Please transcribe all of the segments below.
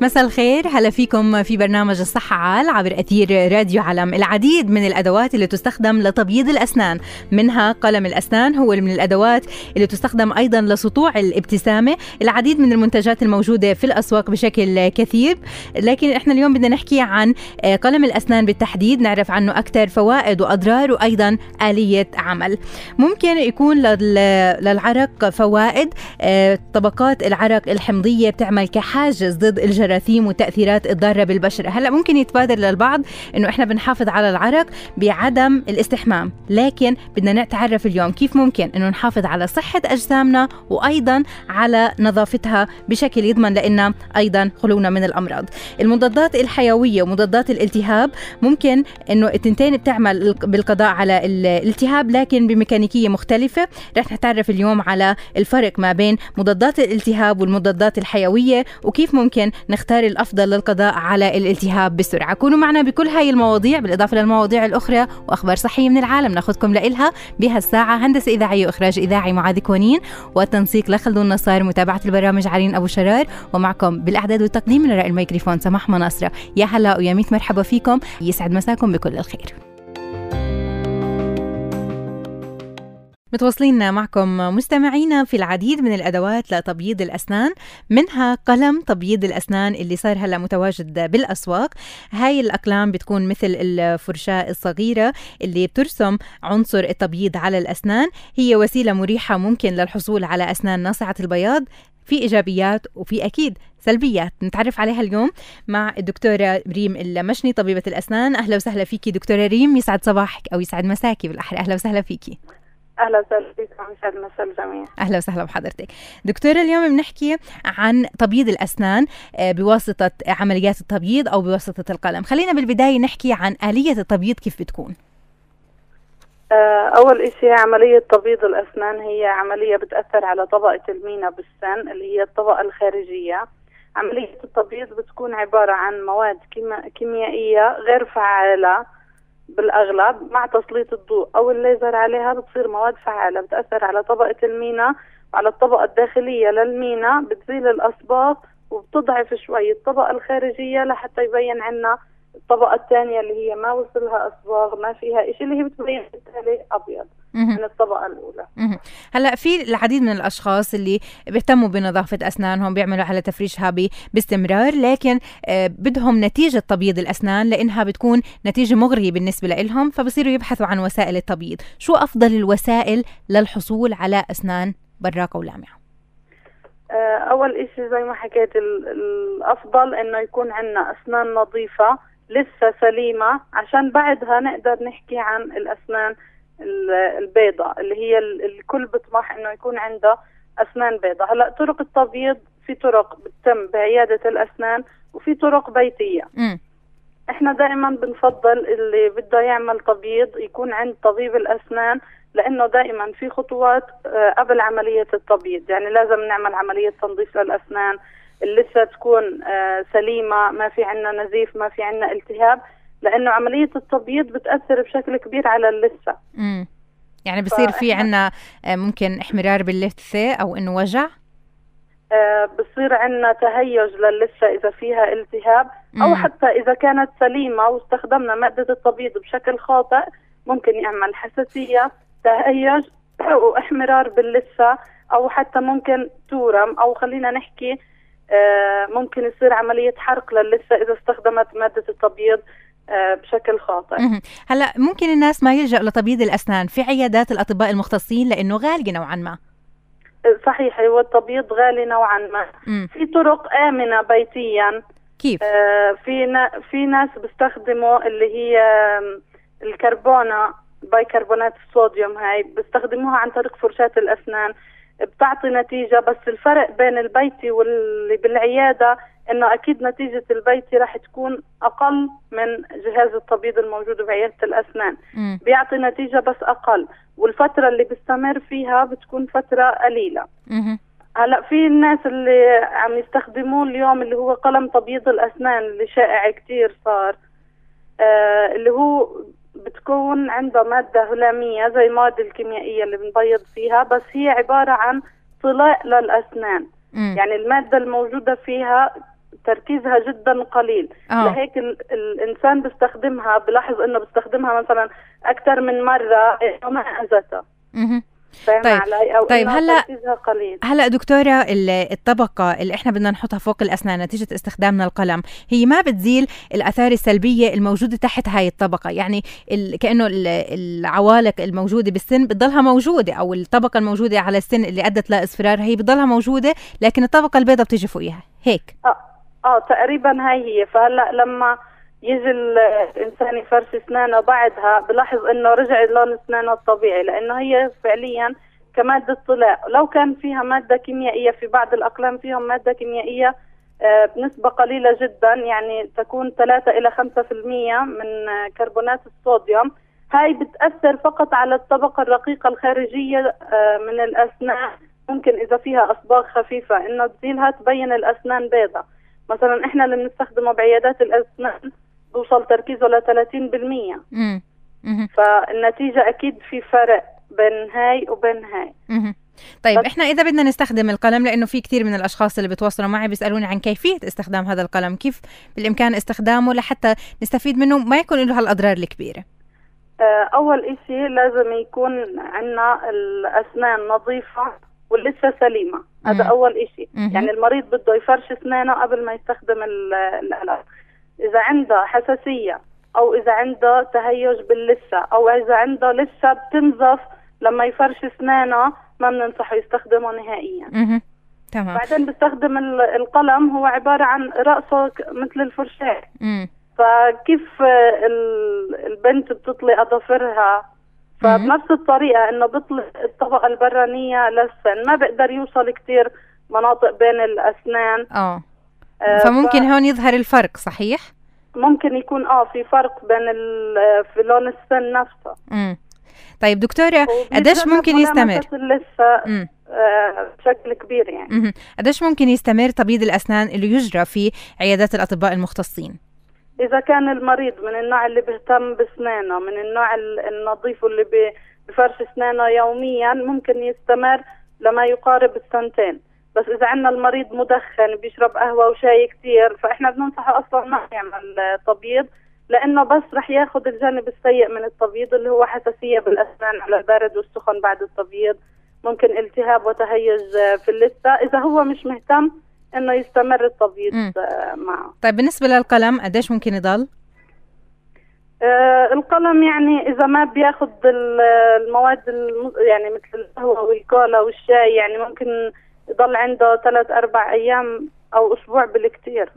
مساء الخير، هلا فيكم في برنامج الصحة عال عبر أثير راديو عالم. العديد من الأدوات اللي تستخدم لتبييض الأسنان، منها قلم الأسنان، هو من الأدوات اللي تستخدم أيضا لسطوع الابتسامة. العديد من المنتجات الموجودة في الأسواق بشكل كثير، لكن احنا اليوم بدنا نحكي عن قلم الأسنان بالتحديد، نعرف عنه أكثر، فوائد وأضرار، وأيضا آلية عمل. ممكن يكون للعرق فوائد، طبقات العرق الحمضية بتعمل كحاجز ضد الجراثيم وتأثيرات الضارة بالبشرة. هلأ ممكن يتبادر للبعض إنه إحنا بنحافظ على العرق بعدم الاستحمام، لكن بدنا نتعرف اليوم كيف ممكن إنه نحافظ على صحة أجسامنا وأيضا على نظافتها بشكل يضمن لنا أيضا خلونا من الأمراض. المضادات الحيوية ومضادات الالتهاب، ممكن إنه التنتين بتعمل بالقضاء على الالتهاب لكن بميكانيكية مختلفة. رح نتعرف اليوم على الفرق ما بين مضادات الالتهاب والمضادات الحيوية، وكيف ممكن نختار الأفضل للقضاء على الالتهاب بسرعة. كونوا معنا بكل هاي المواضيع بالإضافة للمواضيع الأخرى وأخبار صحية من العالم ناخدكم لإلها بهالساعة. هندسة إذاعية وإخراج إذاعي معاذ كونين، والتنسيق لخلدون النصار، متابعة البرامج علين أبو شرار، ومعكم بالإعداد والتقديم من وراء الميكروفون سماح مناصرة. يا هلا ويا ميت مرحبا فيكم، يسعد مساكم بكل الخير. متواصلين معكم مستمعينا في العديد من الأدوات لتبييض الأسنان، منها قلم تبييض الأسنان اللي صار هلا متواجد بالأسواق. هاي الأقلام بتكون مثل الفرشاة الصغيرة اللي بترسم عنصر التبييض على الأسنان. هي وسيلة مريحة ممكن للحصول على أسنان ناصعة البياض. في إيجابيات وفي أكيد سلبيات نتعرف عليها اليوم مع الدكتورة ريم المشني، طبيبة الأسنان. أهلا وسهلا فيكي دكتورة ريم، يسعد صباحك أو يسعد مساكي بالأحرى. أهلا وسهلا فيكي. أهلا وسهلا بكم، يسعد مساء الجميع. أهلا وسهلا بحضرتك دكتورة. اليوم بنحكي عن تبييض الأسنان بواسطة عمليات التبييض أو بواسطة القلم. خلينا بالبداية نحكي عن آلية التبييض كيف بتكون. أول إشي عملية تبييض الأسنان هي عملية بتأثر على طبقة المينا بالسن اللي هي الطبقة الخارجية. عملية التبييض بتكون عبارة عن مواد كيميائية غير فعالة بالأغلب، مع تسليط الضوء أو الليزر عليها بتصير مواد فعالة، بتأثر على طبقة المينا وعلى الطبقة الداخلية للمينا، بتزيل الأصباغ وبتضعف شوي الطبقة الخارجية لحتى يبين عنا الطبقة الثانية اللي هي ما وصلها أصباغ، ما فيها إشي، اللي هي بتبين بالتالي أبيض من الطبقة الأولى. هلأ في العديد من الأشخاص اللي بيهتموا بنظافة أسنانهم، بيعملوا على تفريشها باستمرار، لكن بدهم نتيجة تبييض الأسنان لأنها بتكون نتيجة مغرية بالنسبة لهم، فبصيروا يبحثوا عن وسائل التبييض. شو أفضل الوسائل للحصول على أسنان براقة ولامعة؟ أول إشي زي ما حكيت، الأفضل إنه يكون عندنا أسنان نظيفة لسه سليمة، عشان بعدها نقدر نحكي عن الأسنان البيضاء اللي هي الكل بيطمح انه يكون عنده أسنان بيضاء. هلا طرق التبييض، في طرق بتتم بعيادة الأسنان وفي طرق بيتية. احنا دائما بنفضل اللي بده يعمل تبييض يكون عند طبيب الأسنان، لأنه دائما في خطوات قبل عملية التبييض. يعني لازم نعمل عملية تنظيف للأسنان اللي لسه تكون سليمة، ما في عنا نزيف، ما في عنا التهاب، لأنه عملية التبييض بتأثر بشكل كبير على اللثة. يعني بصير في عنا ممكن احمرار باللثة أو إنه وجع، بصير عنا تهيج للثة إذا فيها التهاب، أو حتى إذا كانت سليمة واستخدمنا مادة التبييض بشكل خاطئ ممكن يعمل حساسية، تهيج، وإحمرار باللثة، أو حتى ممكن تورم، أو خلينا نحكي ممكن يصير عملية حرق للثة إذا استخدمت مادة التبييض بشكل خاطئ. هلأ ممكن الناس ما يلجأ لتبييض الأسنان في عيادات الأطباء المختصين لأنه غالي نوعا ما. صحيح، هو التبييض غالي نوعا ما. في طرق آمنة بيتيا. كيف؟ في ناس بيستخدموا اللي هي الكربونة، بايكربونات الصوديوم، هاي بيستخدموها عن طريق فرشاة الأسنان. بتعطي نتيجة، بس الفرق بين البيتي واللي بالعيادة انه اكيد نتيجة البيتي راح تكون اقل من جهاز التبييض الموجود بعيادة الاسنان، بيعطي نتيجة بس اقل، والفترة اللي بيستمر فيها بتكون فترة قليلة. هلا في الناس اللي عم يستخدموه اليوم اللي هو قلم تبييض الاسنان اللي شائع كتير صار، اللي هو بتكون عنده مادة هلامية زي المواد الكيميائية اللي بنبيض فيها، بس هي عبارة عن طلاء للأسنان. يعني المادة الموجودة فيها تركيزها جدا قليل، لهيك الإنسان بيستخدمها، بلاحظ إنه بيستخدمها مثلا أكثر من مرة وما أذته. طيب هلا دكتورة، الطبقة اللي احنا بدنا نحطها فوق الأسنان نتيجة استخدامنا القلم هي ما بتزيل الآثار السلبية الموجودة تحت هاي الطبقة، يعني كأنه العوالق الموجودة بالسن بتضلها موجودة، أو الطبقة الموجودة على السن اللي أدت لإصفرار هي بتضلها موجودة، لكن الطبقة البيضاء بتيجي فوقيها هيك. تقريبا هاي هي. فهلا لما يجي الإنسان يفرش أسنانه بعدها بلاحظ إنه رجع لون أسنانه الطبيعي، لأنه هي فعليا كمادة طلاء. لو كان فيها مادة كيميائية، في بعض الأقلام فيهم مادة كيميائية بنسبة قليلة جدا، يعني تكون 3 إلى 5% من كربونات الصوديوم، هاي بتأثر فقط على الطبقة الرقيقة الخارجية من الأسنان، ممكن إذا فيها أصباغ خفيفة إنه تزيلها تبين الأسنان بيضة. مثلا إحنا اللي بنستخدمه بعيادات الأسنان بوصل تركيزه ل 30%. فالنتيجة أكيد في فرق بين هاي وبين هاي. طيب احنا إذا بدنا نستخدم القلم، لأنه في كثير من الأشخاص اللي بتواصلوا معي بيسألوني عن كيفية استخدام هذا القلم، كيف بالإمكان استخدامه لحتى نستفيد منه ما يكون له هالأضرار الكبيرة؟ أول إشي لازم يكون عندنا الأسنان نظيفة ولسه سليمة، هذا أول إشي. يعني المريض بده يفرش أسنانه قبل ما يستخدم القلم. إذا عنده حساسية، أو إذا عنده تهيج باللثة، أو إذا عنده لثة بتنزف لما يفرش أسنانه، ما بننصحه يستخدمه نهائيا. تمام. بعدين بيستخدم القلم، هو عبارة عن رأسه مثل الفرشاة. فكيف البنت بتطلق أظافرها، فبنفس الطريقة إنه بطلق الطبقة البرانية للسن، ما بقدر يوصل كتير مناطق بين الأسنان. فممكن هون يظهر الفرق، صحيح؟ ممكن يكون في فرق بين في لون السن نفسه. طيب دكتورة، قديش ممكن يستمر؟ لسه بشكل كبير يعني. قديش ممكن يستمر تبييض الأسنان اللي يجرى في عيادات الأطباء المختصين؟ إذا كان المريض من النوع اللي بيهتم بأسنانه، من النوع النظيف اللي بفرش أسنانه يوميا، ممكن يستمر لما يقارب السنتين. بس إذا عنا المريض مدخن بيشرب قهوة وشاي كتير، فإحنا بننصحه أصلا ما يعمل تبييض، لأنه بس رح ياخد الجانب السيء من التبييض اللي هو حساسية بالأسنان على البارد والسخن بعد التبييض، ممكن التهاب وتهيج في اللثة، إذا هو مش مهتم إنه يستمر التبييض معه. طيب بالنسبة للقلم قديش ممكن يضل؟ القلم يعني إذا ما بياخد المواد يعني مثل القهوة والكولا والشاي، يعني ممكن يضل عنده 3-4 أيام أو أسبوع بالكتير.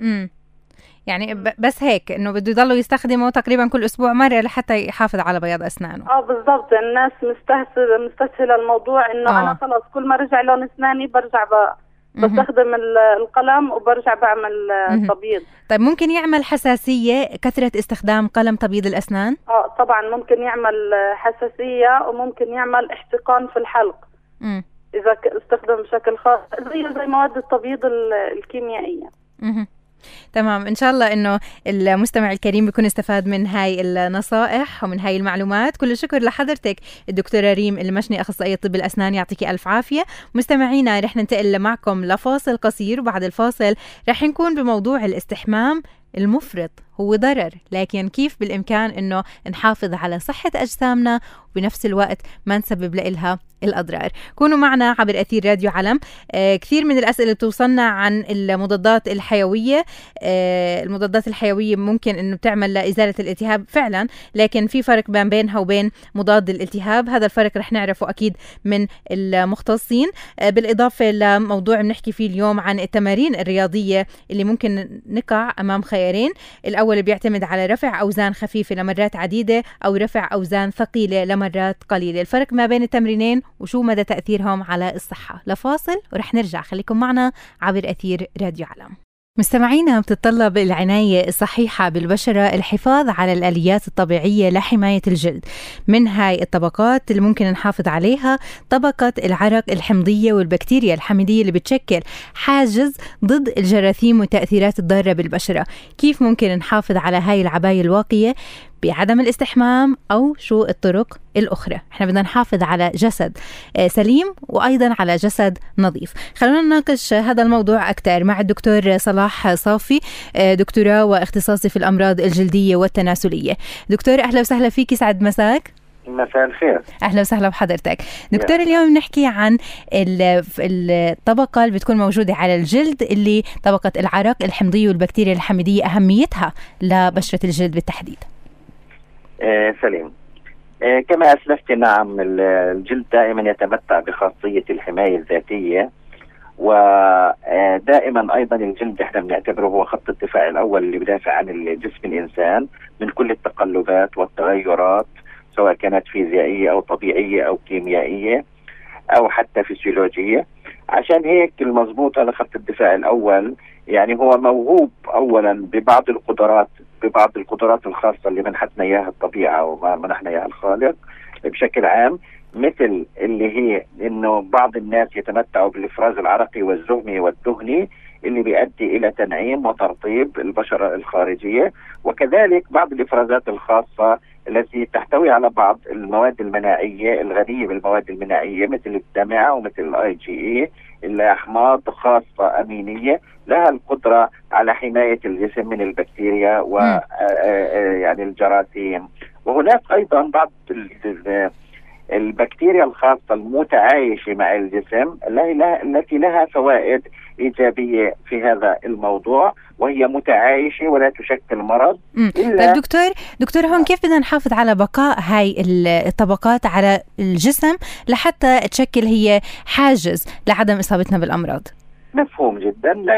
يعني بس هيك، إنه بده يضلوا يستخدمه تقريبا كل أسبوع مرة لحتى يحافظ على بياض أسنانه. بالضبط. الناس مستسهلة الموضوع، إنه أنا خلاص كل ما رجع لون أسناني برجع بستخدم القلم وبرجع بعمل تبييض. طيب ممكن يعمل حساسية كثرة استخدام قلم تبييض الأسنان؟ طبعا ممكن يعمل حساسية، وممكن يعمل احتقان في الحلق. إذا استخدم بشكل خاص زي مواد التبييض الكيميائية. تمام. إن شاء الله إنه المستمع الكريم بيكون استفاد من هاي النصائح ومن هاي المعلومات. كل الشكر لحضرتك الدكتورة ريم المشني، أخصائية طب الأسنان، يعطيك ألف عافية. مستمعينا رح ننتقل معكم لفاصل قصير، وبعد الفاصل رح نكون بموضوع الاستحمام المفرط. هو ضرر، لكن كيف بالإمكان إنه نحافظ على صحة أجسامنا وبنفس الوقت ما نسبب لها الأضرار. كونوا معنا عبر أثير راديو علم. كثير من الأسئلة بتوصلنا عن المضادات الحيوية. المضادات الحيوية ممكن إنه بتعمل لإزالة الالتهاب فعلا، لكن في فرق بينها وبين مضاد الالتهاب. هذا الفرق رح نعرفه أكيد من المختصين. بالإضافة لموضوع بنحكي فيه اليوم عن التمارين الرياضية اللي ممكن نقع أمام خيارين. الأول بيعتمد على رفع أوزان خفيفة لمرات عديدة، أو رفع أوزان ثقيلة مرات قليلة. الفرق ما بين التمرينين وشو مدى تأثيرهم على الصحة. لفاصل ورح نرجع، خليكم معنا عبر أثير راديو عالم. مستمعينا، بتتطلب العناية الصحيحة بالبشرة الحفاظ على الآليات الطبيعية لحماية الجلد. من هاي الطبقات اللي ممكن نحافظ عليها طبقة العرق الحمضية والبكتيريا الحمضية اللي بتشكل حاجز ضد الجراثيم والتأثيرات الضارة بالبشرة. كيف ممكن نحافظ على هاي العباية الواقية؟ بعدم الاستحمام أو شو الطرق الأخرى. احنا بدنا نحافظ على جسد سليم وأيضا على جسد نظيف. خلونا نناقش هذا الموضوع أكثر مع الدكتور صلاح صافي، دكتوراه واختصاصي في الأمراض الجلدية والتناسلية. دكتور أهلا وسهلا فيك، سعد مساك. مساء الخير. أهلا وسهلا بحضرتك دكتور. اليوم بنحكي عن الطبقة اللي بتكون موجودة على الجلد اللي طبقة العرق الحمضية والبكتيريا الحمضية، أهميتها لبشرة الجلد بالتحديد. سليم. كما أسلفت، نعم، الجلد دائما يتمتع بخاصية الحماية الذاتية، ودائما أيضا الجلد احنا بنعتبره هو خط الدفاع الأول اللي بدافع عن الجسم الإنسان من كل التقلبات والتغيرات، سواء كانت فيزيائية أو طبيعية أو كيميائية أو حتى فسيولوجية. عشان هيك المضبوط هذا خط الدفاع الأول، يعني هو موهوب أولا ببعض القدرات الخاصة اللي منحتنا إياها الطبيعة وما منحنا إياها الخالق بشكل عام، مثل اللي هي إنه بعض الناس يتمتعوا بالإفراز العرقي والزهمي والدهني اللي بيؤدي إلى تنعيم وترطيب البشرة الخارجية، وكذلك بعض الإفرازات الخاصة التي تحتوي على بعض المواد المناعية الغنية بالمواد المناعية مثل الدمعة ومثل IgE اللي أحماض خاصة أمينية لها القدرة على حماية الجسم من البكتيريا و يعني الجراثيم. وهناك أيضا بعض البكتيريا الخاصة المتعايشة مع الجسم التي لها فوائد إيجابية في هذا الموضوع، وهي متعايشة ولا تشكل مرض. إلا دكتور هون كيف بدنا نحافظ على بقاء هاي الطبقات على الجسم لحتى تشكل هي حاجز لعدم إصابتنا بالأمراض؟ مفهوم جدا. لا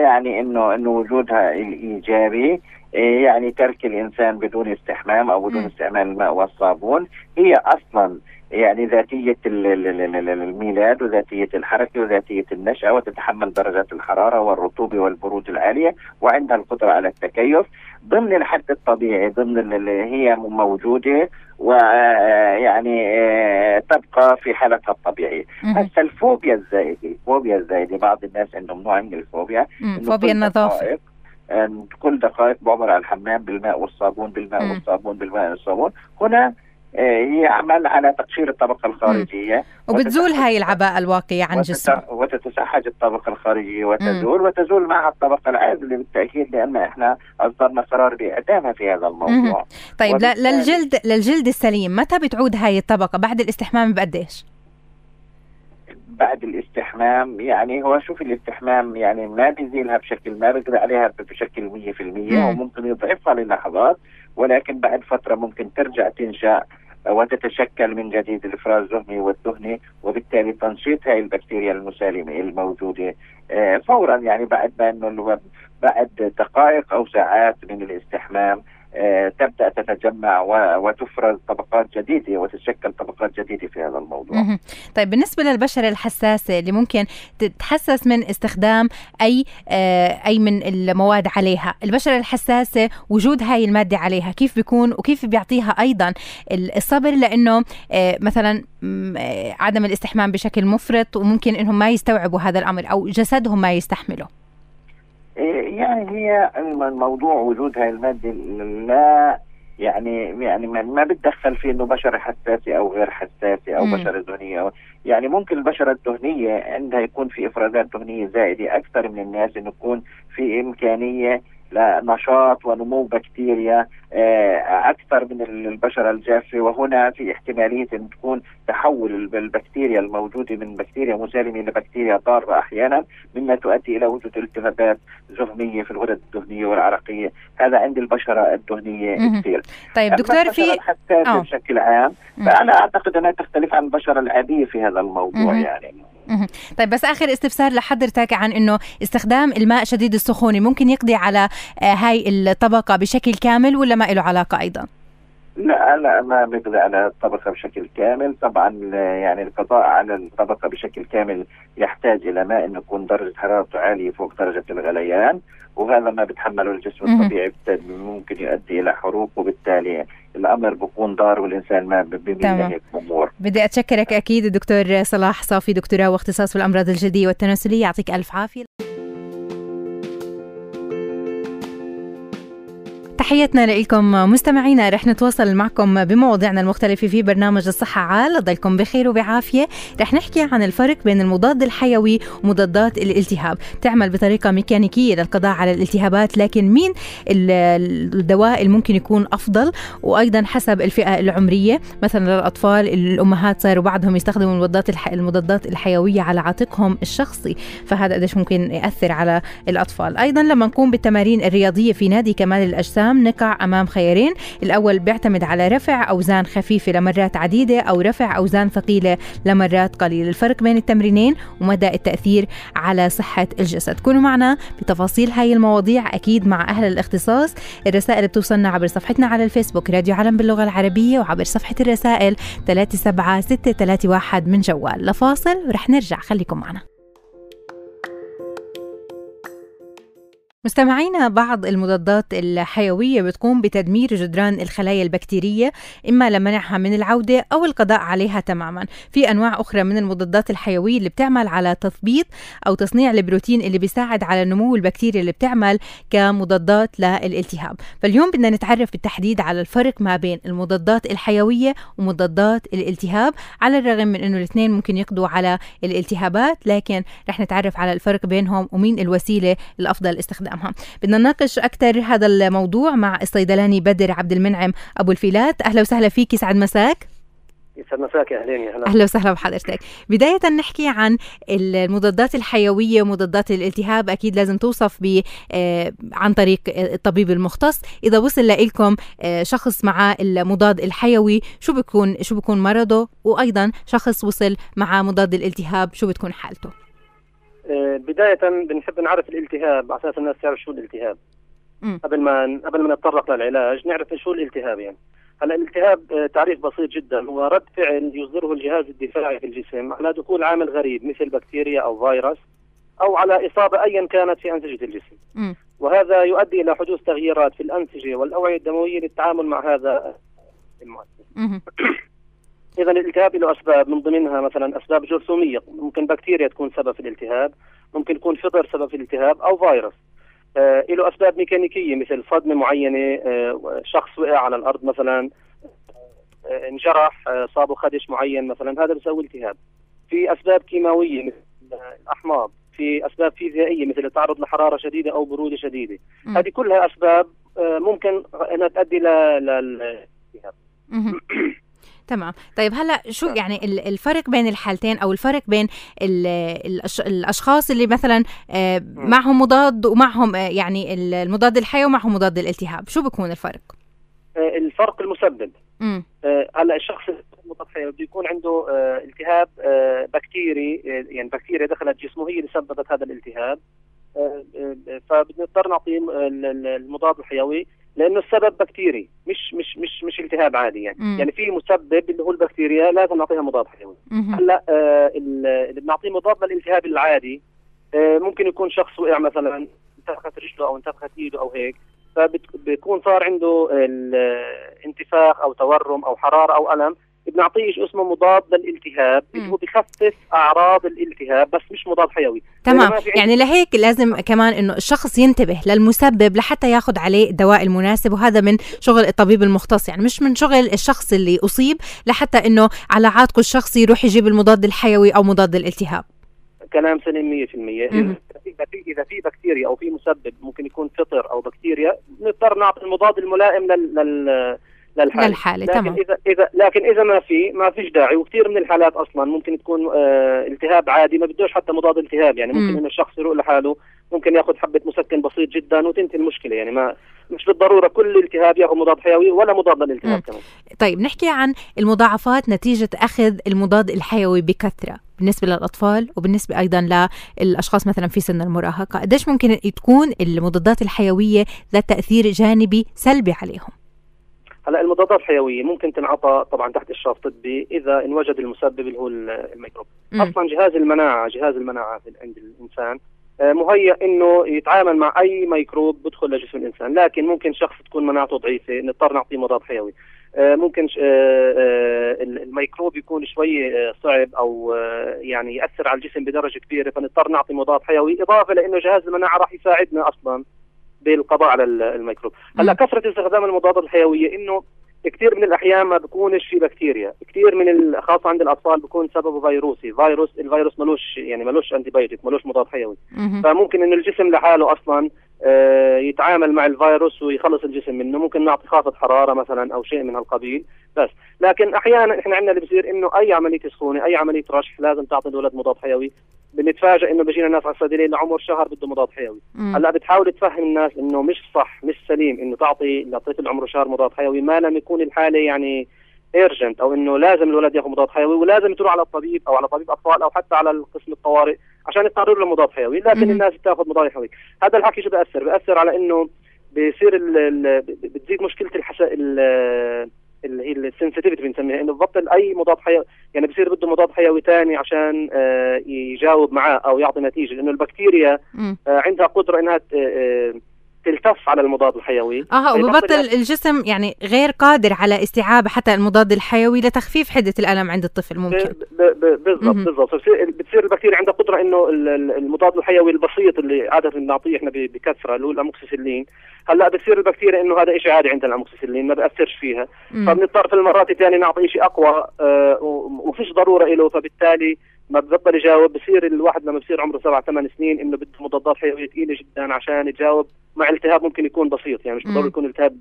يعني إنه وجودها الإيجابي يعني ترك الإنسان بدون استحمام أو بدون استعمال الماء والصابون. هي أصلا يعني ذاتية الميلاد وذاتية الحركة وذاتية النشأة، وتتحمل درجات الحرارة والرطوبة والبرودة العالية، وعندها القدرة على التكيف ضمن الحد الطبيعي، ضمن اللي هي موجودة، ويعني تبقى في حالتها الطبيعية. هسه الفوبيا الزائدة بعض الناس عندهم نوع من الفوبيا، فوبيا النظافة، كل دقائق بعبر على الحمام بالماء والصابون. هنا يعمل على تقشير الطبقة الخارجية وبتزول هاي العباءة الواقية عن جسم، وتتسحج الطبقة الخارجية وتزول معها الطبقة العازلة بالتأكيد، لأن إحنا أصدرنا قرار بإعدامها في هذا الموضوع. طيب للجلد السليم متى بتعود هاي الطبقة؟ بعد الاستحمام بقديش؟ بعد الاستحمام يعني هو شوف الاستحمام يعني ما بيزيلها بشكل، ما بيقدر عليها بشكل 100%، وممكن يضعفها للحظات، ولكن بعد فترة ممكن ترجع تنشأ وتتشكل من جديد الإفراز الزهمي والدهني، وبالتالي تنشيط هاي البكتيريا المسالمة الموجودة فورا، يعني بعد ما إنه بعد دقائق أو ساعات من الاستحمام تبدأ تتجمع وتفرز طبقات جديدة وتتشكل طبقات جديدة في هذا الموضوع. طيب بالنسبة للبشرة الحساسة اللي ممكن تتحسس من استخدام أي من المواد عليها، البشرة الحساسة وجود هاي المادة عليها كيف بيكون، وكيف بيعطيها أيضا الصبر، لأنه مثلا عدم الاستحمام بشكل مفرط وممكن إنهم ما يستوعبوا هذا الأمر أو جسدهم ما يستحمله؟ يعني هي الموضوع وجود هاي المادة لا يعني ما بتدخل فيه انه بشرة حساسة او غير حساسة او بشرة دهنية. يعني ممكن البشرة الدهنية عندها يكون في افرازات دهنية زائدة اكثر من الناس، انه يكون في امكانية لنشاط ونمو بكتيريا اكثر من البشرة الجافة، وهنا في احتمالية ان تكون تحول البكتيريا الموجودة من بكتيريا مسالمة الى بكتيريا ضارة احيانا، مما تؤدي الى وجود التهابات زهمية في الغدد الدهنية والعرقية. هذا عند البشرة الدهنية كثير. طيب دكتور في الحساسية بشكل عام فانا اعتقد انها تختلف عن البشرة العادية في هذا الموضوع. يعني طيب بس آخر استفسار لحضرتك عن إنه استخدام الماء شديد السخونة ممكن يقضي على هاي الطبقة بشكل كامل ولا ما إله علاقة أيضا؟ لا لا، ما بيقضي على الطبقة بشكل كامل. طبعا يعني القضاء على الطبقة بشكل كامل يحتاج إلى ما أن يكون درجة حرارته عالية فوق درجة الغليان، وهذا ما بتحمله الجسم الطبيعي ممكن يؤدي إلى حروق، وبالتالي الأمر بكون دار والإنسان ما بيميل هيك أمور. بدي أتشكرك أكيد الدكتور صلاح صافي، دكتوراه واختصاص بالأمراض الجلدية والتناسلية، يعطيك ألف عافية. تحياتنا لكم مستمعينا، رح نتواصل معكم بمواضيعنا المختلفة في برنامج الصحة عال. ضلكم بخير وبعافية. رح نحكي عن الفرق بين المضاد الحيوي ومضادات الالتهاب. تعمل بطريقة ميكانيكية للقضاء على الالتهابات، لكن مين الدواء اللي ممكن يكون أفضل، وأيضا حسب الفئة العمرية. مثلا للأطفال، الأمهات صاروا بعضهم يستخدموا المضادات الحيوية على عاتقهم الشخصي، فهذا قديش ممكن يأثر على الأطفال. أيضا لما نكون بالتمارين الرياضية في نادي كمال الأجسام نقع أمام خيارين. الأول بيعتمد على رفع أوزان خفيفة لمرات عديدة، أو رفع أوزان ثقيلة لمرات قليلة. الفرق بين التمرينين ومدى التأثير على صحة الجسد. كونوا معنا بتفاصيل هاي المواضيع أكيد مع أهل الاختصاص. الرسائل بتوصلنا عبر صفحتنا على الفيسبوك راديو عالم باللغة العربية، وعبر صفحة الرسائل 37631 من جوال. لفاصل ورح نرجع، خليكم معنا. مستمعينا، بعض المضادات الحيوية بتقوم بتدمير جدران الخلايا البكتيرية، إما لمنعها من العودة أو القضاء عليها تماما. في أنواع أخرى من المضادات الحيوية اللي بتعمل على تثبيط أو تصنيع البروتين اللي بيساعد على النمو البكتيري، اللي بتعمل كمضادات للالتهاب. فاليوم بدنا نتعرف بالتحديد على الفرق ما بين المضادات الحيوية ومضادات الالتهاب. على الرغم من أنه الاثنين ممكن يقضوا على الالتهابات، لكن رح نتعرف على الفرق بينهم ومين الوسيلة الأفضل استخدامها. بدنا نناقش أكثر هذا الموضوع مع الصيدلاني بدر عبد المنعم أبو الفيلات. أهلا وسهلا فيك، يسعد مساك. يسعد مساك، أهلين. أهلا وسهلا بحضرتك. بداية نحكي عن المضادات الحيوية ومضادات الالتهاب. أكيد لازم توصف عن طريق الطبيب المختص. إذا وصل لكم شخص مع المضاد الحيوي، شو بيكون مرضه، وأيضا شخص وصل مع مضاد الالتهاب، شو بتكون حالته؟ بداية بنحب نعرف الالتهاب على أساس الناس تعرف شو الالتهاب قبل ما نتطرق للعلاج. نعرف شو الالتهاب يعني. هلا الالتهاب تعريف بسيط جدا، هو رد فعل يصدره الجهاز الدفاعي في الجسم على دخول عامل غريب مثل بكتيريا أو فيروس، أو على إصابة أيا كانت في أنسجة الجسم. وهذا يؤدي إلى حدوث تغييرات في الأنسجة والأوعية الدموية للتعامل مع هذا المؤثر. إذا الالتهاب له أسباب، من ضمنها مثلا أسباب جرثومية، ممكن بكتيريا تكون سبب في الالتهاب، ممكن يكون فطر سبب في الالتهاب، أو فيروس. له أسباب ميكانيكية مثل صدمة معينة، شخص وقع على الأرض مثلا، انجرح، صابه خدش معين مثلا، هذا بيسوي التهاب. في أسباب كيماوية مثل الأحماض، في أسباب فيزيائية مثل التعرض لحرارة شديدة أو برودة شديدة. هذه كلها أسباب ممكن أنها تؤدي للالتهاب. تمام. طيب هلا شو يعني الفرق بين الحالتين، او الفرق بين الاشخاص اللي مثلا معهم مضاد ومعهم يعني المضاد الحيوي ومعهم مضاد الالتهاب، شو بيكون الفرق؟ الفرق المسبب. هلا الشخص المضاد الحيوي بيكون عنده التهاب بكتيري، يعني بكتيريا دخلت جسمه هي اللي سببت هذا الالتهاب، فبنضطر نعطيه المضاد الحيوي لأنه السبب بكتيري، مش التهاب عادي يعني. يعني في مسبب اللي هو البكتيريا، لازم نعطيها مضاد حيوي. هلا اللي بنعطيه مضاد للالتهاب العادي، ممكن يكون شخص وقع مثلا، انتفخت رجله او انتفخت ايده او هيك، فبيكون صار عنده انتفاخ او تورم او حرارة او ألم، بنعطيه شيء اسمه مضاد للالتهاب اللي هو بخفف اعراض الالتهاب، بس مش مضاد حيوي. تمام. يعني لهيك لازم كمان انه الشخص ينتبه للمسبب لحتى ياخذ عليه الدواء المناسب، وهذا من شغل الطبيب المختص، يعني مش من شغل الشخص اللي اصيب لحتى انه على عاتقه الشخصي يروح يجيب المضاد الحيوي او مضاد الالتهاب. كلام سليم 100%. إذا في بكتيريا او في مسبب ممكن يكون فطر او بكتيريا، نضطر نعطي المضاد الملائم للحالة. تمام. لكن إذا ما فيش داعي، وكثير من الحالات أصلاً ممكن تكون التهاب عادي، ما بدوش حتى مضاد التهاب يعني. ممكن إنه الشخص يروق لحاله، ممكن ياخذ حبة مسكن بسيط جدا وتنتهي المشكلة يعني. مش بالضرورة كل التهاب ياخذ مضاد حيوي ولا مضاد للالتهاب كمان. طيب نحكي عن المضاعفات نتيجة أخذ المضاد الحيوي بكثرة بالنسبة للأطفال، وبالنسبة أيضا للأشخاص مثلا في سن المراهقة. قديش ممكن تكون المضادات الحيوية ذات تأثير جانبي سلبي عليهم؟ هلا المضادات الحيويه ممكن تنعطى طبعا تحت اشراف طبي اذا ان وجد المسبب اللي هو الميكروب. اصلا جهاز المناعه عند الانسان مهيئ انه يتعامل مع اي ميكروب بدخل لجسم الانسان، لكن ممكن شخص تكون مناعته ضعيفه نضطر نعطيه مضاد حيوي. ممكن الميكروب يكون شوي صعب او يعني ياثر على الجسم بدرجه كبيره، فنضطر نعطي مضاد حيوي اضافه لانه جهاز المناعه راح يساعدنا اصلا بالقضاء على الميكروب. هلا كثره استخدام المضادات الحيويه انه كثير من الاحيان ما بكونش في بكتيريا، كثير من خاصه عند الاطفال بكون سببه فيروسي، الفيروس ملوش انتي بايوتيك، ملوش مضاد حيوي، فممكن انه الجسم لحاله اصلا يتعامل مع الفيروس ويخلص الجسم منه. ممكن نعطي خافض حراره مثلا او شيء من هالقبيل بس، لكن احيانا احنا عندنا اللي بصير انه اي عمليه سخونه، اي عمليه رشح لازم تعطي الولد مضاد حيوي. بنتفاجئ انه بيجينا ناس على الصيدليه لعمر شهر بده مضاد حيوي. هلا بتحاول تفهم الناس انه مش صح، مش سليم انه تعطي للطفل عمره شهر مضاد حيوي ما لم يكون الحاله يعني ايرجنت او انه لازم الولد ياخذ مضاد حيوي، ولازم تروح على الطبيب او على طبيب اطفال او حتى على قسم الطوارئ عشان يضطروا له مضاد حيوي، لكن الناس بتاخذ مضاد حيوي. هذا الحكي شو بأثر على انه بيصير بتزيد مشكله اللي هي السنسيتيفيتي بنسميها، انه ببطل اي مضاد حيوي، يعني بصير بده مضاد حيوي ثاني عشان يجاوب معاه او يعطي نتيجه، لانه البكتيريا عندها قدره انها تلتف على المضاد الحيوي. وببطل الجسم يعني غير قادر على استيعاب حتى المضاد الحيوي لتخفيف حده الالم عند الطفل ممكن. بالضبط بتصير البكتيريا عندها قدره انه المضاد الحيوي البسيط اللي عاده بنعطيه احنا بكثره اللي هو الاموكسيسيلين، هلا بتصير البكتيريا انه هذا شيء عادي عندنا الاموكسيسيلين ما بأثرش فيها، فبنضطر في المرات الثانيه نعطي شيء اقوى ومفيش ضروره له، فبالتالي ما ببطل يجاوب. بصير الواحد لما بصير عمره 7-8 سنين انه بده مضادات حيويه ثقيله جدا عشان يتجاوب مع التهاب ممكن يكون بسيط، يعني مش ضروري يكون التهاب.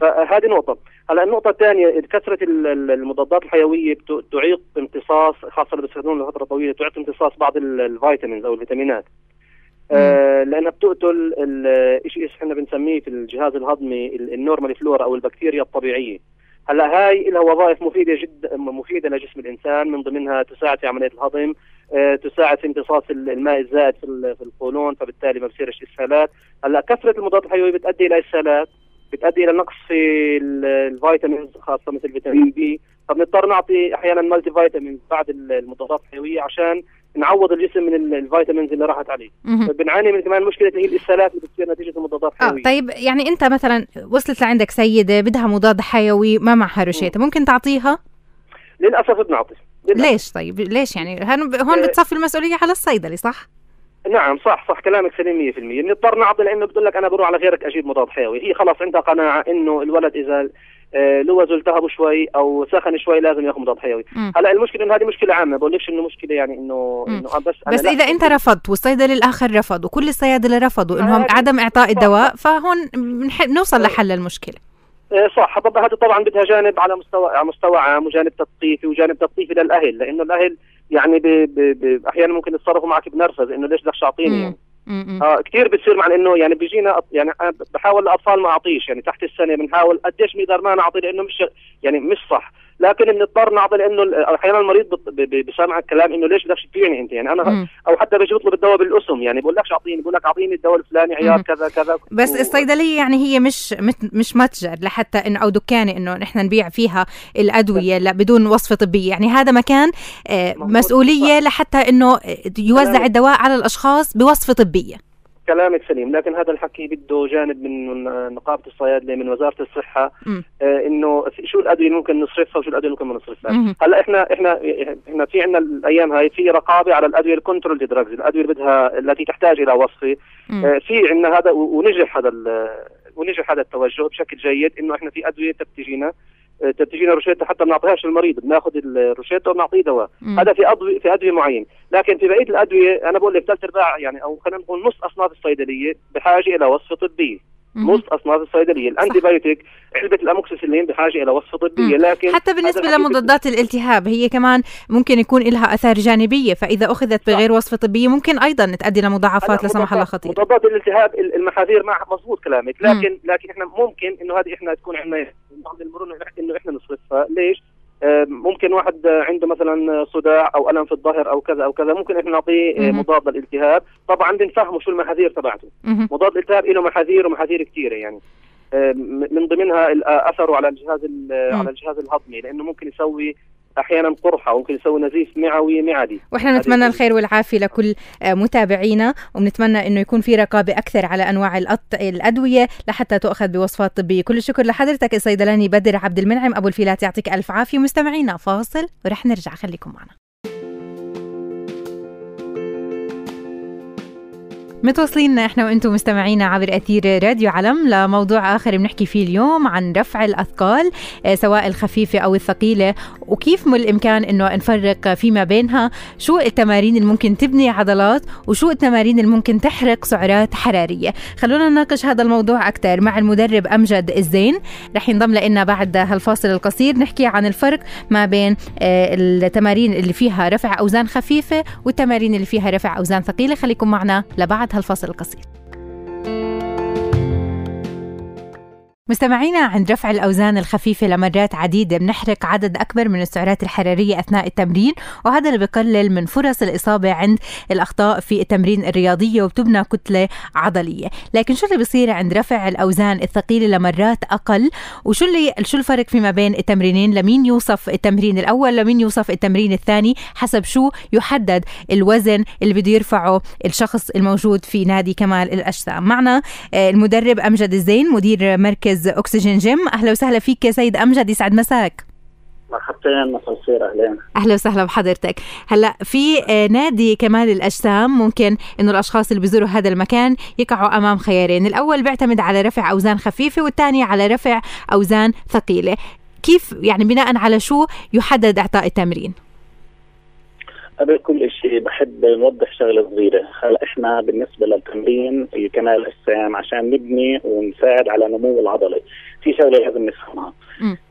فهذه نقطه. هلا النقطه الثانيه كثره المضادات الحيويه تعيق امتصاص، خاصه اللي بيستخدموها لفتره طويله تعيق امتصاص بعض الفيتامينز او الفيتامينات، لانها بتقتل شيء احنا بنسميه في الجهاز الهضمي النورمال فلورا او البكتيريا الطبيعيه. هلا هاي لها وظائف مفيده جدا، مفيده لجسم الانسان، من ضمنها تساعد في عمليه الهضم، تساعد في امتصاص الماء الزائد في القولون، فبالتالي ما بصيرش اسهالات. هلا كثره المضادات الحيويه بتؤدي الى اسهالات، بتؤدي الى نقص في الفيتامينز خاصه مثل فيتامين بي، فبنضطر نعطي احيانا مالتي فيتامينز بعد المضادات الحيويه عشان نعوض الجسم من الفيتامينز اللي راحت عليه. بنعاني من كمان مشكله اللي هي الاسهالات اللي بتصير نتيجه المضادات الحيويه. طيب يعني انت مثلا وصلت لعندك سيده بدها مضاد حيوي ما معها روشته، ممكن تعطيها؟ للاسف بنعطي. ليش؟ طيب ليش يعني هون بتصفي المسؤوليه على الصيدلي صح؟ نعم صح كلامك سليم 100%. بنضطر نعطي لانه بتقول لك انا بروح على غيرك اجيب مضاد حيوي، هي خلاص عندها قناعه انه الولد اذا لوزه التهب شوي او سخن شوي لازم ياخذ مضاد حيوي. هلا المشكله انه هذه مشكله عامه، بقولكش انه مشكله يعني انه بس اذا انت رفضت والصيدلي الاخر رفض وكل الصيادله رفضوا انهم عدم اعطاء الدواء، فهون نوصل لحل المشكله. صح. هذا طبعا بدها جانب على مستوى عام وجانب تثقيفي وجانب تثقيفي للاهل، لانه الاهل يعني احيانا ممكن يتصرفوا معك بنرفز انه ليش بدك تعطيني يعني. كثير بتصير مع انه يعني بيجينا يعني انا بحاول الاطفال ما اعطيش، يعني تحت السنه بنحاول قديش بنقدر ما نعطي لانه مش صح، لكن بنضطر نعطي لانه احيانا المريض بسمع الكلام انه ليش بدك تبيعني انت يعني انا او حتى بيجي بيطلب الدواء بالاسم، يعني بقول لكش اعطيني، بقول لك اعطيني الدواء الفلاني عيار كذا كذا. بس الصيدليه يعني هي مش متجر لحتى انه او دكان انه نحن نبيع فيها الادويه لا بدون وصفه طبيه، يعني هذا مكان مسؤوليه لحتى انه يوزع الدواء على الاشخاص بوصفه طبيه. كلامك سليم، لكن هذا الحكي بده جانب من نقابة الصيادلة من وزارة الصحة، انه شو الأدوية ممكن نصرفها وشو الأدوية ممكن ما نصرفها. هلا احنا في عندنا الايام هاي في رقابة على الأدوية الكنترولد دراجز، الأدوية اللي بدها التي تحتاج إلى وصفة. في عندنا هذا ونجح هذا التوجه بشكل جيد، انه احنا في أدوية تبتجينا روشته حتى ما نعطيهاش للمريض، بناخذ الروشته وبنعطيه دواء. هذا في ادويه معين، لكن في بقيه الادويه انا بقول لك ثلاث ارباع يعني او خلينا نقول نص اصناف الصيدليه بحاجه الى وصفه طبيه. نص اصناف الصيدليه الانتي بايوتيك علبه الاموكسيسيلين بحاجه الى وصفه طبيه. لكن حتى بالنسبه لمضادات الالتهاب هي كمان ممكن يكون لها اثار جانبيه، فاذا اخذت بغير وصفه طبيه ممكن ايضا تؤدي لمضاعفات لا سمح الله خطيره. مضادات الالتهاب المحاذير مظبوط كلامك، لكن احنا ممكن انه هذه احنا تكون عندنا بعض المرونه انه احنا نصرفها. ليش؟ ممكن واحد عنده مثلا صداع او الم في الظهر او كذا او كذا، ممكن احنا نعطيه مضاد للالتهاب، طبعا بنفهمه شو المحاذير تبعته. مضاد الالتهاب له محاذير ومحاذير كثيره يعني. من ضمنها اثره على الجهاز الهضمي، لانه ممكن يسوي احيانا قرحه، ممكن يسوي نزيف معوي معدي. واحنا نتمنى الخير والعافيه لكل متابعينا، وبنتمنى انه يكون في رقابه اكثر على انواع الادويه لحتى تؤخذ بوصفات طبيه. كل الشكر لحضرتك الصيدلاني بدر عبد المنعم ابو الفيلات، يعطيك الف عافيه. مستمعينا فاصل ورح نرجع، خليكم معنا. متواصلين احنا وانتم مستمعينا عبر اثير راديو علم لموضوع اخر بنحكي فيه اليوم عن رفع الاثقال سواء الخفيفه او الثقيله، وكيف من الامكان انه نفرق فيما بينها، شو التمارين اللي ممكن تبني عضلات وشو التمارين اللي ممكن تحرق سعرات حراريه. خلونا نناقش هذا الموضوع اكثر مع المدرب امجد الزين، رح ينضم لنا بعد هالفاصل القصير نحكي عن الفرق ما بين التمارين اللي فيها رفع اوزان خفيفه والتمارين اللي فيها رفع اوزان ثقيله. خليكم معنا لبعد هالفاصل القصير. مستمعينا، عند رفع الأوزان الخفيفة لمرات عديدة بنحرق عدد أكبر من السعرات الحرارية أثناء التمرين، وهذا اللي بقلل من فرص الإصابة عند الأخطاء في التمرين الرياضية وبتبنى كتلة عضلية. لكن شو اللي بصير عند رفع الأوزان الثقيلة لمرات أقل، وشو الفرق فيما بين التمرينين؟ لمين يوصف التمرين الأول، لمين يوصف التمرين الثاني، حسب شو يحدد الوزن اللي بده يرفعه الشخص الموجود في نادي كمال الأجسام؟ معنا المدرب أمجد الزين مدير مركز أكسجين جيم. أهلا وسهلا فيك يا سيد أمجد، يسعد مساك. مرحبتين، مساء الخير. أهلين، أهلا وسهلا بحضرتك. هلأ في نادي كمال الأجسام ممكن إنه الأشخاص اللي بيزوروا هذا المكان يقعوا أمام خيارين، الأول بيعتمد على رفع أوزان خفيفة والثاني على رفع أوزان ثقيلة، كيف يعني بناء على شو يحدد إعطاء التمرين؟ قبل كل شيء بحب نوضح شغله صغيره. هلا احنا بالنسبه للتمرين في كمال الاجسام عشان نبني ونساعد على نمو العضله، في شغله لازم نفهمها.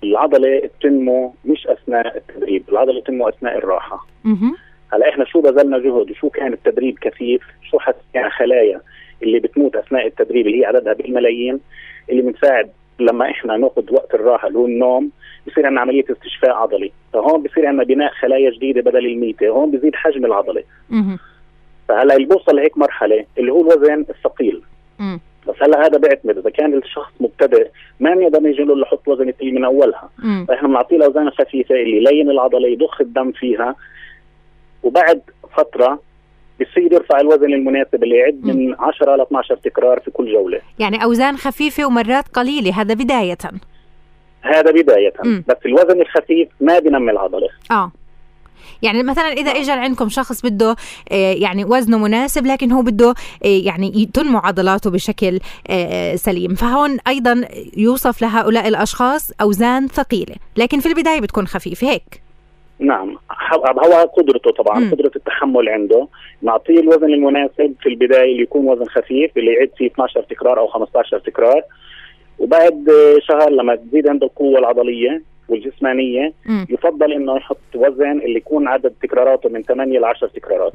العضله بتنمو مش اثناء التدريب، العضله بتنمو اثناء الراحه. هلا احنا شو بذلنا جهد وشو كان التدريب كثيف، شو يعني خلايا اللي بتموت اثناء التدريب اللي هي عددها بالملايين، اللي بنساعد لما احنا ناخذ وقت الراحه اللي هو النوم بصير عندنا عمليه استشفاء عضلي، فهون بصير عندنا بناء خلايا جديده بدل الميته، هون بزيد حجم العضله. فهلا اللي بوصل لهيك مرحله اللي هو الوزن الثقيل. بس هلا هذا بيعتمد اذا كان الشخص مبتدئ ما بنقدر نجي له نحط وزن ثقيل من اولها، فاحنا بنعطيه الاوزان الخفيفه اللي يلين العضله يضخ الدم فيها، وبعد فتره بصير يرفع الوزن المناسب اللي يعد من 10 ل 12 تكرار في كل جوله. يعني اوزان خفيفه ومرات قليله، هذا بدايه. بس الوزن الخفيف ما بنمي العضله. يعني مثلا اذا اجى عندكم شخص بده يعني وزنه مناسب لكن هو بده يعني تنمو عضلاته بشكل سليم، فهون ايضا يوصف لهؤلاء الاشخاص اوزان ثقيله، لكن في البدايه بتكون خفيفه هيك. نعم، هو قدرته طبعا قدرة التحمل عنده، نعطيه الوزن المناسب في البداية اللي يكون وزن خفيف اللي يعد فيه 12 تكرار أو 15 تكرار، وبعد شهر لما تزيد عنده القوة العضلية والجسمانية يفضل إنه يحط وزن اللي يكون عدد تكراراته من 8 إلى 10 تكرارات.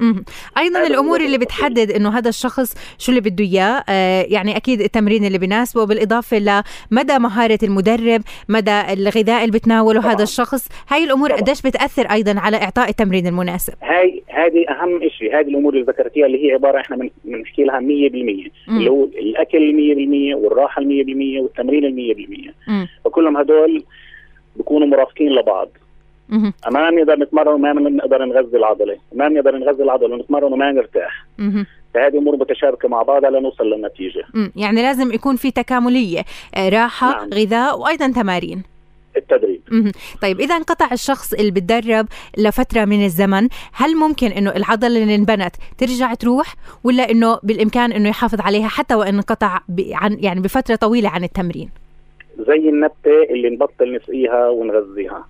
أيضا الأمور اللي بتحدد إنه هذا الشخص شو اللي بده إياه، يعني أكيد التمرين اللي بيناسبه، بالإضافة لمدى مهارة المدرب، مدى الغذاء اللي بتناوله هذا الشخص، هاي الأمور قديش بتأثر أيضا على إعطاء التمرين المناسب. هذه أهم إشي، هذه الأمور اللي ذكرتيها اللي هي عبارة إحنا بنحكي لها 100%، اللي هو الأكل 100% والراحة 100% والتمرين 100%، وكلهم هدول بيكونوا مرافقين لبعض. ما بنقدر نتمرن وما بنقدر نغذي العضله، ونتمرن وما نرتاح. فهذه امور متشابكه مع بعضها لنوصل للنتيجه. يعني لازم يكون في تكامليه، راحه، نعم، غذاء، وايضا تمارين التدريب. طيب اذا انقطع الشخص اللي بتدرب لفتره من الزمن، هل ممكن انه العضله اللي انبنت ترجع تروح، ولا انه بالامكان انه يحافظ عليها حتى وان انقطع يعني بفتره طويله عن التمرين؟ زي النبتة اللي نبطل نسقيها ونغذيها،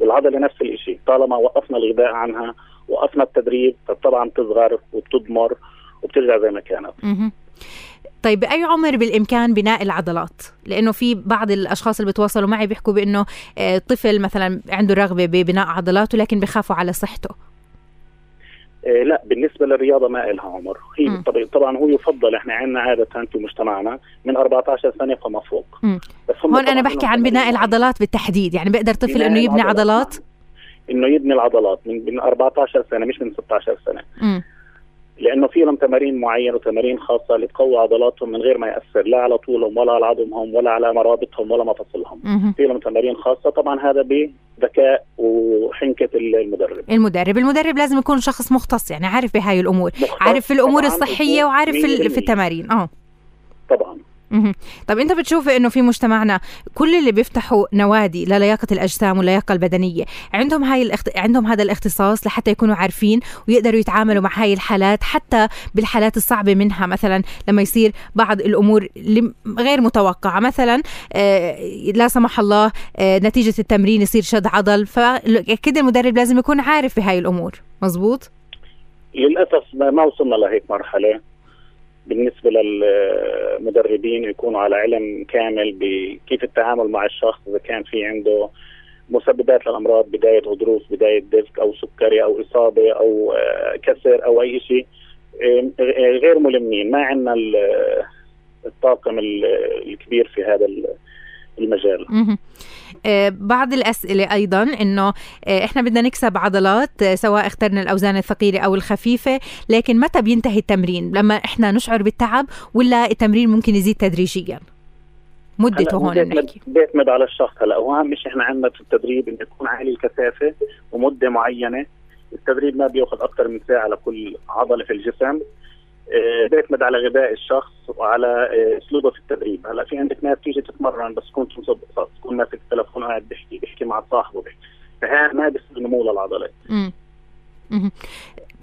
والعضلة نفس الاشي، طالما وقفنا الغذاء عنها وقفنا التدريب فطبعا بتصغر وبتضمر وبترجع زي ما كانت. طيب بأي عمر بالإمكان بناء العضلات؟ لأنه في بعض الأشخاص اللي بتواصلوا معي بيحكوا بأنه طفل مثلا عنده رغبة ببناء عضلاته لكن بيخافوا على صحته. لا، بالنسبة للرياضة ما إلها عمر، هي طبعا هو يفضل، احنا عندنا عادة في مجتمعنا من 14 سنة فما فوق. بس هون أنا بحكي عن بناء العضلات بالتحديد، يعني بقدر طفل إنه يبني عضلات، إنه يبني العضلات من 14 سنة مش من 16 سنة. لانه في لهم تمارين معينه وتمارين خاصه اللي تقوي عضلاتهم من غير ما ياثر لا على طولهم ولا على عظمهم ولا على مرابطهم ولا مفاصلهم. في لهم تمارين خاصه طبعا هذا بذكاء وحنكه المدرب لازم يكون شخص مختص، يعني عارف بهاي الامور، عارف في الامور الصحيه وعارف في التمارين. طبعا. طب انت بتشوف انه في مجتمعنا كل اللي بيفتحوا نوادي للياقه الاجسام واللياقه البدنيه عندهم عندهم هذا الاختصاص لحتى يكونوا عارفين ويقدروا يتعاملوا مع هاي الحالات، حتى بالحالات الصعبه منها، مثلا لما يصير بعض الامور غير متوقعه، مثلا لا سمح الله نتيجه التمرين يصير شد عضل، فاكيد المدرب لازم يكون عارف بهاي الامور. مزبوط. للاسف ما وصلنا لهيك مرحله بالنسبة للمدربين يكونوا على علم كامل بكيف التعامل مع الشخص إذا كان في عنده مسببات للأمراض، بداية غضروف، بداية ديسك أو سكري أو إصابة أو كسر أو أي شيء. غير ملمين، ما عندنا الطاقم الكبير في هذا المجال. بعض الأسئلة أيضاً إنه إحنا بدنا نكسب عضلات سواء اخترنا الأوزان الثقيلة أو الخفيفة، لكن متى بينتهي التمرين؟ لما إحنا نشعر بالتعب ولا التمرين ممكن يزيد تدريجياً؟ مدته هون نحكي بيعتمد على الشخص. هلا وأهم شيء إحنا عندنا في التدريب إنه يكون عالي الكثافة ومدة معينة. التدريب ما بيأخذ أكثر من ساعة على كل عضلة في الجسم. بيعتمد على غذاء الشخص وعلى اسلوبه في التدريب. هلا في عندك ناس تيجي تتمرن بس كنت مصدقه، تكون ماسك التليفون قاعد بيحكي مع صاحبه، فهذا ما بيصير نمو للعضلات.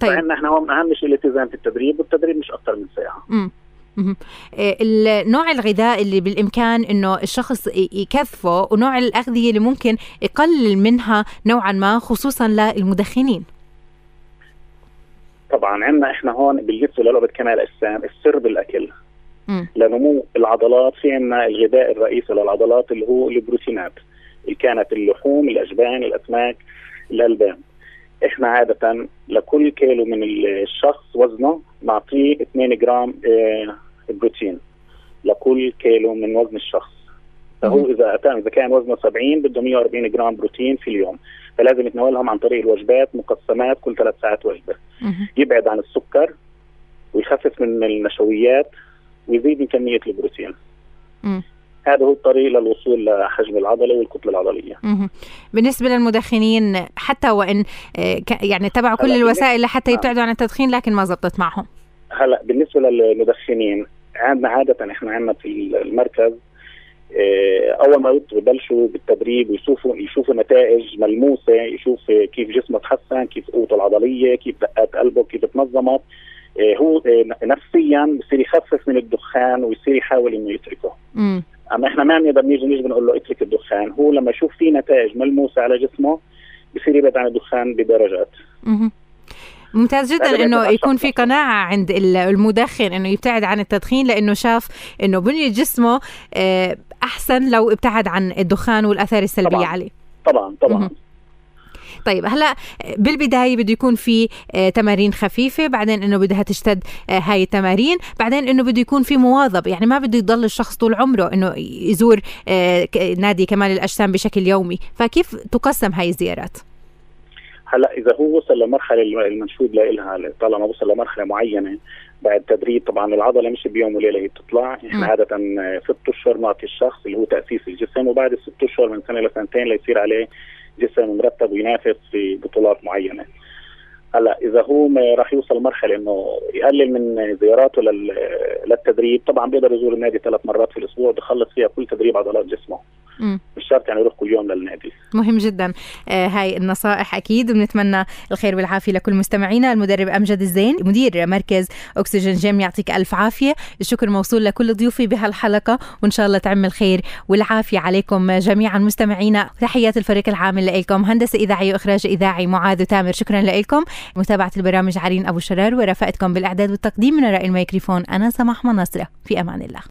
طيب فعندنا احنا هون اهم شيء الالتزام في التدريب، والتدريب مش اكثر من ساعه. النوع الغذاء اللي بالامكان انه الشخص يكثفه، ونوع الاغذيه اللي ممكن يقلل منها نوعا ما، خصوصا للمدخنين. طبعا عندنا احنا هون بالجسم للعبة كمال الاجسام السر بالاكل. لنمو العضلات في عندنا الغذاء الرئيسي للعضلات اللي هو البروتينات، اللي كانت اللحوم، الاجبان، الاسماك، الالبان. احنا عاده لكل كيلو من الشخص وزنه نعطيه 2 جرام بروتين لكل كيلو من وزن الشخص. فهو اذا كان وزنه 70 بده 140 جرام بروتين في اليوم، فلازم يتناولهم عن طريق الوجبات مقسمات، كل 3 ساعات وجبه. يبعد عن السكر ويخفف من النشويات ويزيد من كميه البروتين. هذا هو الطريق للوصول لحجم العضله والكتله العضليه. بالنسبه للمدخنين، حتى وان يعني تبعوا كل الوسائل لحتى يبتعدوا عن التدخين، لكن ما زبطت معهم. هلا بالنسبه للمدخنين عندنا عاده احنا عندنا في المركز اول ما يبلشوا بالتدريب ويشوفوا نتائج ملموسه، يشوف كيف جسمه تحسن، كيف قوته العضليه، كيف دقات قلبه، كيف تنظمت، هو نفسيا بصير يخفف من الدخان ويصير يحاول انه يتركه. اما احنا ما بنقدر نيجي بنقول له اترك الدخان، هو لما يشوف فيه نتائج ملموسه على جسمه بصير يبعد عن الدخان بدرجات. ممتاز جدا انه يكون في قناعه عند المدخن انه يبتعد عن التدخين، لانه شاف انه بنيه جسمه احسن لو ابتعد عن الدخان والاثار السلبيه طبعاً عليه. طبعا. طيب هلا بالبدايه بده يكون في تمارين خفيفه، بعدين انه بدها تشتد هاي التمارين، بعدين انه بده يكون في مواظب، يعني ما بده يضل الشخص طول عمره انه يزور نادي كمال الاجسام بشكل يومي، فكيف تقسم هاي الزيارات؟ هلا إذا هو وصل لمرحلة المنشود لإلها، طالما وصل لمرحلة معينة بعد تدريب، طبعا العضلة مش بيوم وليلة هي بتطلع. إحنا عادة 6 أشهر نعطي الشخ اللي هو تأسيس الجسم، وبعد 6 أشهر من سنة لسنتين ليصير عليه جسم مرتب وينافس في بطولات معينة. هلا إذا هو راح يوصل مرحلة إنه يقلل من زياراته للتدريب، طبعا بيقدر يزور النادي 3 مرات في الأسبوع، بخلص فيها كل تدريب عضلات جسمه. مش شرط يعني يروح كل يوم للنادي. مهم جدا هاي النصائح أكيد، ونتمنى الخير والعافية لكل مستمعينا. المدرب أمجد الزين مدير مركز أكسجين جيم، يعطيك ألف عافية. الشكر موصول لكل ضيوفي بهالحلقة، وإن شاء الله تعم الخير والعافية عليكم جميعا مستمعينا. تحيات الفريق العامل لكم، هندسة إذاعية وإخراج إذاعي معاذ وتامر، شكرا لكم. متابعة البرامج عرين أبو شرار، ورفقتكم بالإعداد والتقديم من وراء الميكروفون أنا سماح مناصرة، في أمان الله.